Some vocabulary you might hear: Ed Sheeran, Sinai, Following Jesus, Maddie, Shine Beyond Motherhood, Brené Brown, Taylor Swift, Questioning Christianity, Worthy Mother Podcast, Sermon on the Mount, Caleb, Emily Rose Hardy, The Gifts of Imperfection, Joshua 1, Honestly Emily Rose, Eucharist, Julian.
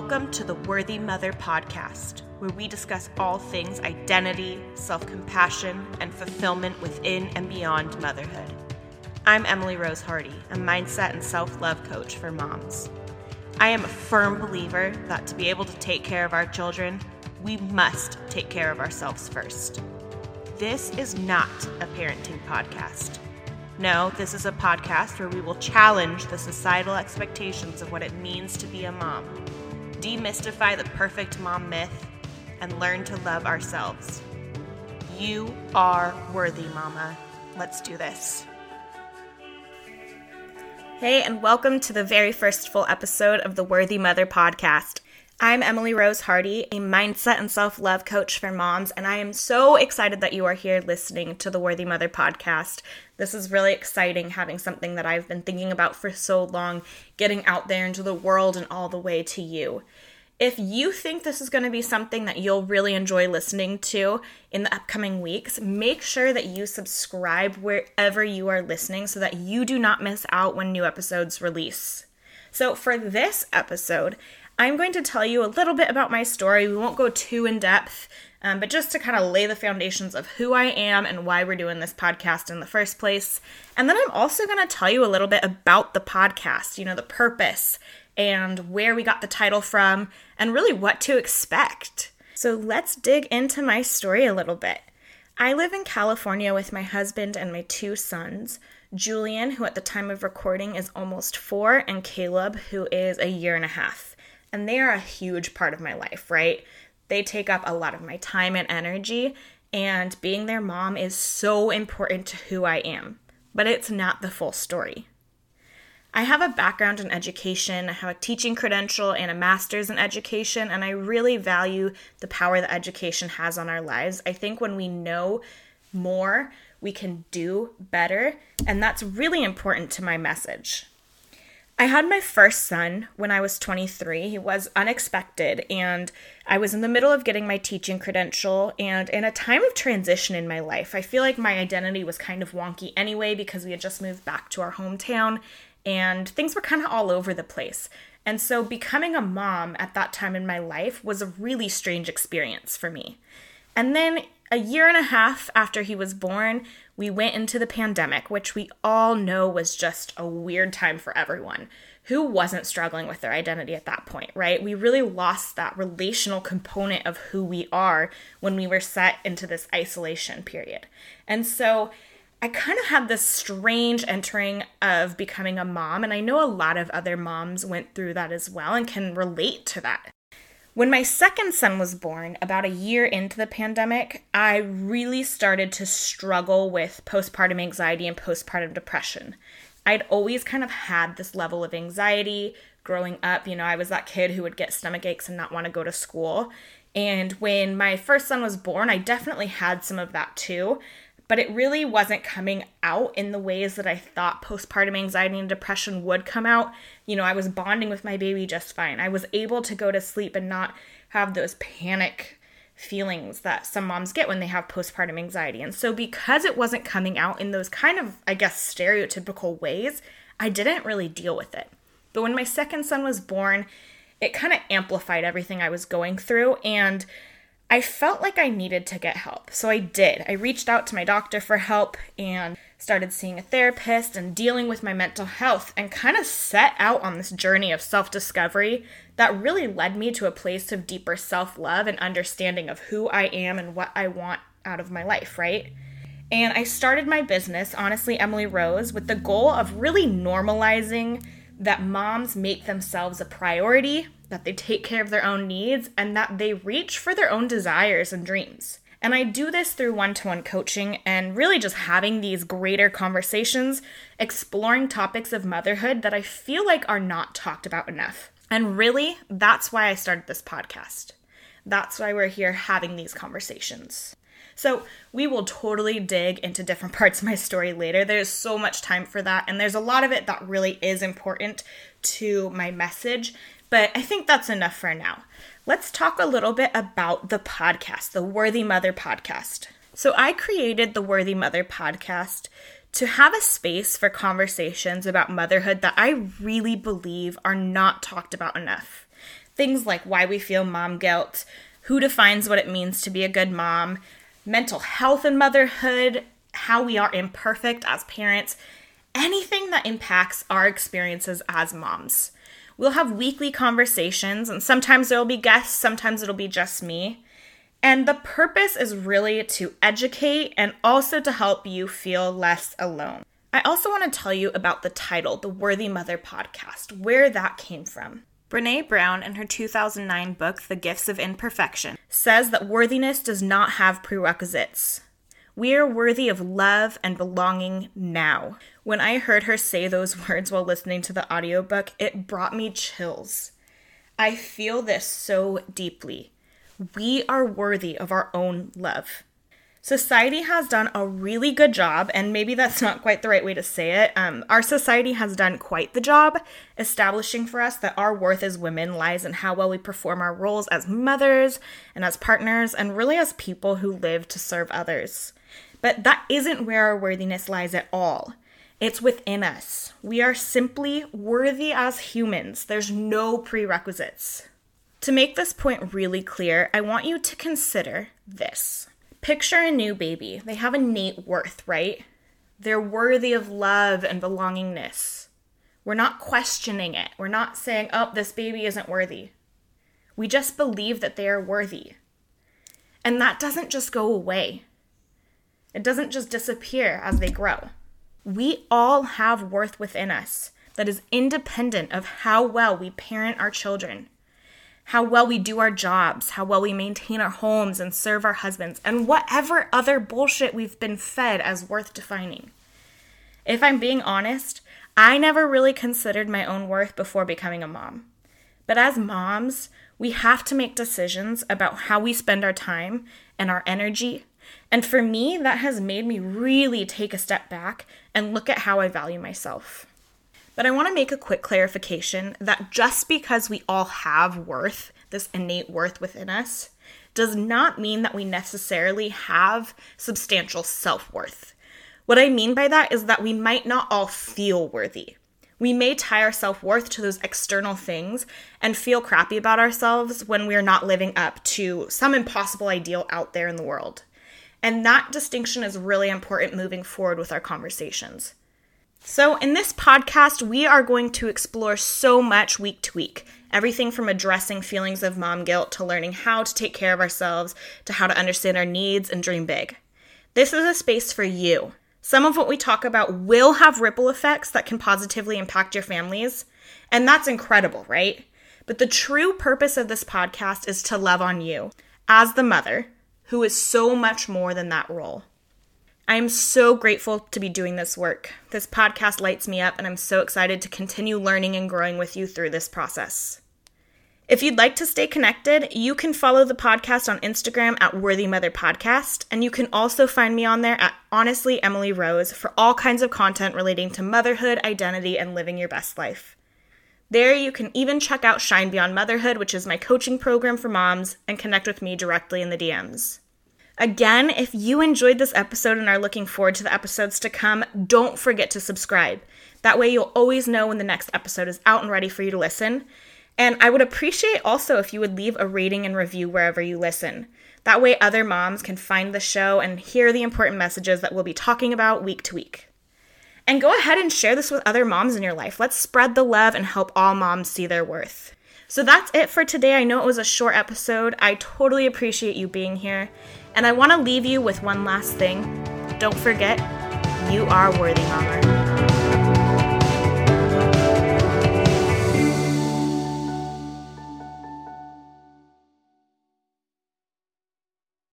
Welcome to the Worthy Mother Podcast, where we discuss all things identity, self-compassion, and fulfillment within and beyond motherhood. I'm Emily Rose Hardy, a mindset and self-love coach for moms. I am a firm believer that to be able to take care of our children, we must take care of ourselves first. This is not a parenting podcast. No, this is a podcast where we will challenge the societal expectations of what it means to be a mom, demystify the perfect mom myth, and learn to love ourselves. You are worthy, Mama. Let's do this. Hey, and welcome to the very first full episode of the Worthy Mother Podcast. I'm Emily Rose Hardy, a mindset and self-love coach for moms, and I am so excited that you are here listening to the Worthy Mother Podcast. This is really exciting, having something that I've been thinking about for so long, getting out there into the world and all the way to you. If you think this is going to be something that you'll really enjoy listening to in the upcoming weeks, make sure that you subscribe wherever you are listening so that you do not miss out when new episodes release. So for this episode, I'm going to tell you a little bit about my story. We won't go too in depth, but just to kind of lay the foundations of who I am and why we're doing this podcast in the first place. And then I'm also going to tell you a little bit about the podcast, you know, the purpose and where we got the title from and really what to expect. So let's dig into my story a little bit. I live in California with my husband and my two sons, Julian, who at the time of recording is almost 4, and Caleb, who is a 1.5 years. And they are a huge part of my life, right? They take up a lot of my time and energy, and being their mom is so important to who I am. But it's not the full story. I have a background in education. I have a teaching credential and a master's in education, and I really value the power that education has on our lives. I think when we know more, we can do better, and that's really important to my message. I had my first son when I was 23. He was unexpected, and I was in the middle of getting my teaching credential and in a time of transition in my life. I feel like my identity was kind of wonky anyway because we had just moved back to our hometown and things were kind of all over the place. And so becoming a mom at that time in my life was a really strange experience for me. And then a 1.5 years after he was born, we went into the pandemic, which we all know was just a weird time for everyone. Who wasn't struggling with their identity at that point, right? We really lost that relational component of who we are when we were set into this isolation period. And so I kind of had this strange entering of becoming a mom, and I know a lot of other moms went through that as well and can relate to that. When my second son was born, about a year into the pandemic, I really started to struggle with postpartum anxiety and postpartum depression. I'd always kind of had this level of anxiety growing up. You know, I was that kid who would get stomach aches and not want to go to school. And when my first son was born, I definitely had some of that too, but it really wasn't coming out in the ways that I thought postpartum anxiety and depression would come out. You know, I was bonding with my baby just fine. I was able to go to sleep and not have those panic feelings that some moms get when they have postpartum anxiety. And so because it wasn't coming out in those kind of, I guess, stereotypical ways, I didn't really deal with it. But when my second son was born, it kind of amplified everything I was going through, and I felt like I needed to get help. So I did. I reached out to my doctor for help and started seeing a therapist and dealing with my mental health and kind of set out on this journey of self-discovery that really led me to a place of deeper self-love and understanding of who I am and what I want out of my life, right? And I started my business, Honestly Emily Rose, with the goal of really normalizing that moms make themselves a priority, that they take care of their own needs, and that they reach for their own desires and dreams. And I do this through one-to-one coaching and really just having these greater conversations, exploring topics of motherhood that I feel like are not talked about enough. And really, that's why I started this podcast. That's why we're here having these conversations. So we will totally dig into different parts of my story later. There's so much time for that, and there's a lot of it that really is important to my message, but I think that's enough for now. Let's talk a little bit about the podcast, the Worthy Mother Podcast. So I created the Worthy Mother Podcast to have a space for conversations about motherhood that I really believe are not talked about enough. things like why we feel mom guilt, who defines what it means to be a good mom, mental health and motherhood, how we are imperfect as parents, anything that impacts our experiences as moms. We'll have weekly conversations, and sometimes there'll be guests, sometimes it'll be just me. And the purpose is really to educate and also to help you feel less alone. I also want to tell you about the title, the Worthy Mother Podcast, where that came from. Brené Brown, in her 2009 book, The Gifts of Imperfection, says that worthiness does not have prerequisites. We are worthy of love and belonging now. When I heard her say those words while listening to the audiobook, it brought me chills. I feel this so deeply. We are worthy of our own love. Society has done a really good job, and maybe that's not quite the right way to say it. Our society has done quite the job establishing for us that our worth as women lies in how well we perform our roles as mothers and as partners and really as people who live to serve others. But that isn't where our worthiness lies at all. It's within us. We are simply worthy as humans. There's no prerequisites. To make this point really clear, I want you to consider this. Picture a new baby. They have innate worth, right? They're worthy of love and belongingness. We're not questioning it. We're not saying, oh, this baby isn't worthy. We just believe that they are worthy. And that doesn't just go away. It doesn't just disappear as they grow. We all have worth within us that is independent of how well we parent our children, how well we do our jobs, how well we maintain our homes and serve our husbands, and whatever other bullshit we've been fed as worth defining. If I'm being honest, I never really considered my own worth before becoming a mom. But as moms, we have to make decisions about how we spend our time and our energy. And for me, that has made me really take a step back and look at how I value myself. But I want to make a quick clarification that just because we all have worth, this innate worth within us, does not mean that we necessarily have substantial self-worth. What I mean by that is that we might not all feel worthy. We may tie our self-worth to those external things and feel crappy about ourselves when we're not living up to some impossible ideal out there in the world. And that distinction is really important moving forward with our conversations. So in this podcast, we are going to explore so much week to week, everything from addressing feelings of mom guilt to learning how to take care of ourselves, to how to understand our needs and dream big. This is a space for you. Some of what we talk about will have ripple effects that can positively impact your families, and that's incredible, right? But the true purpose of this podcast is to love on you as the mother, who is so much more than that role. I am so grateful to be doing this work. This podcast lights me up, and I'm so excited to continue learning and growing with you through this process. If you'd like to stay connected, you can follow the podcast on Instagram at Worthy Mother Podcast, and you can also find me on there at Honestly Emily Rose for all kinds of content relating to motherhood, identity, and living your best life. There you can even check out Shine Beyond Motherhood, which is my coaching program for moms, and connect with me directly in the DMs. Again, if you enjoyed this episode and are looking forward to the episodes to come, don't forget to subscribe. That way you'll always know when the next episode is out and ready for you to listen. And I would appreciate also if you would leave a rating and review wherever you listen. That way other moms can find the show and hear the important messages that we'll be talking about week to week. And go ahead and share this with other moms in your life. Let's spread the love and help all moms see their worth. So that's it for today. I know it was a short episode. I totally appreciate you being here. And I want to leave you with one last thing. Don't forget, you are worthy, Mama.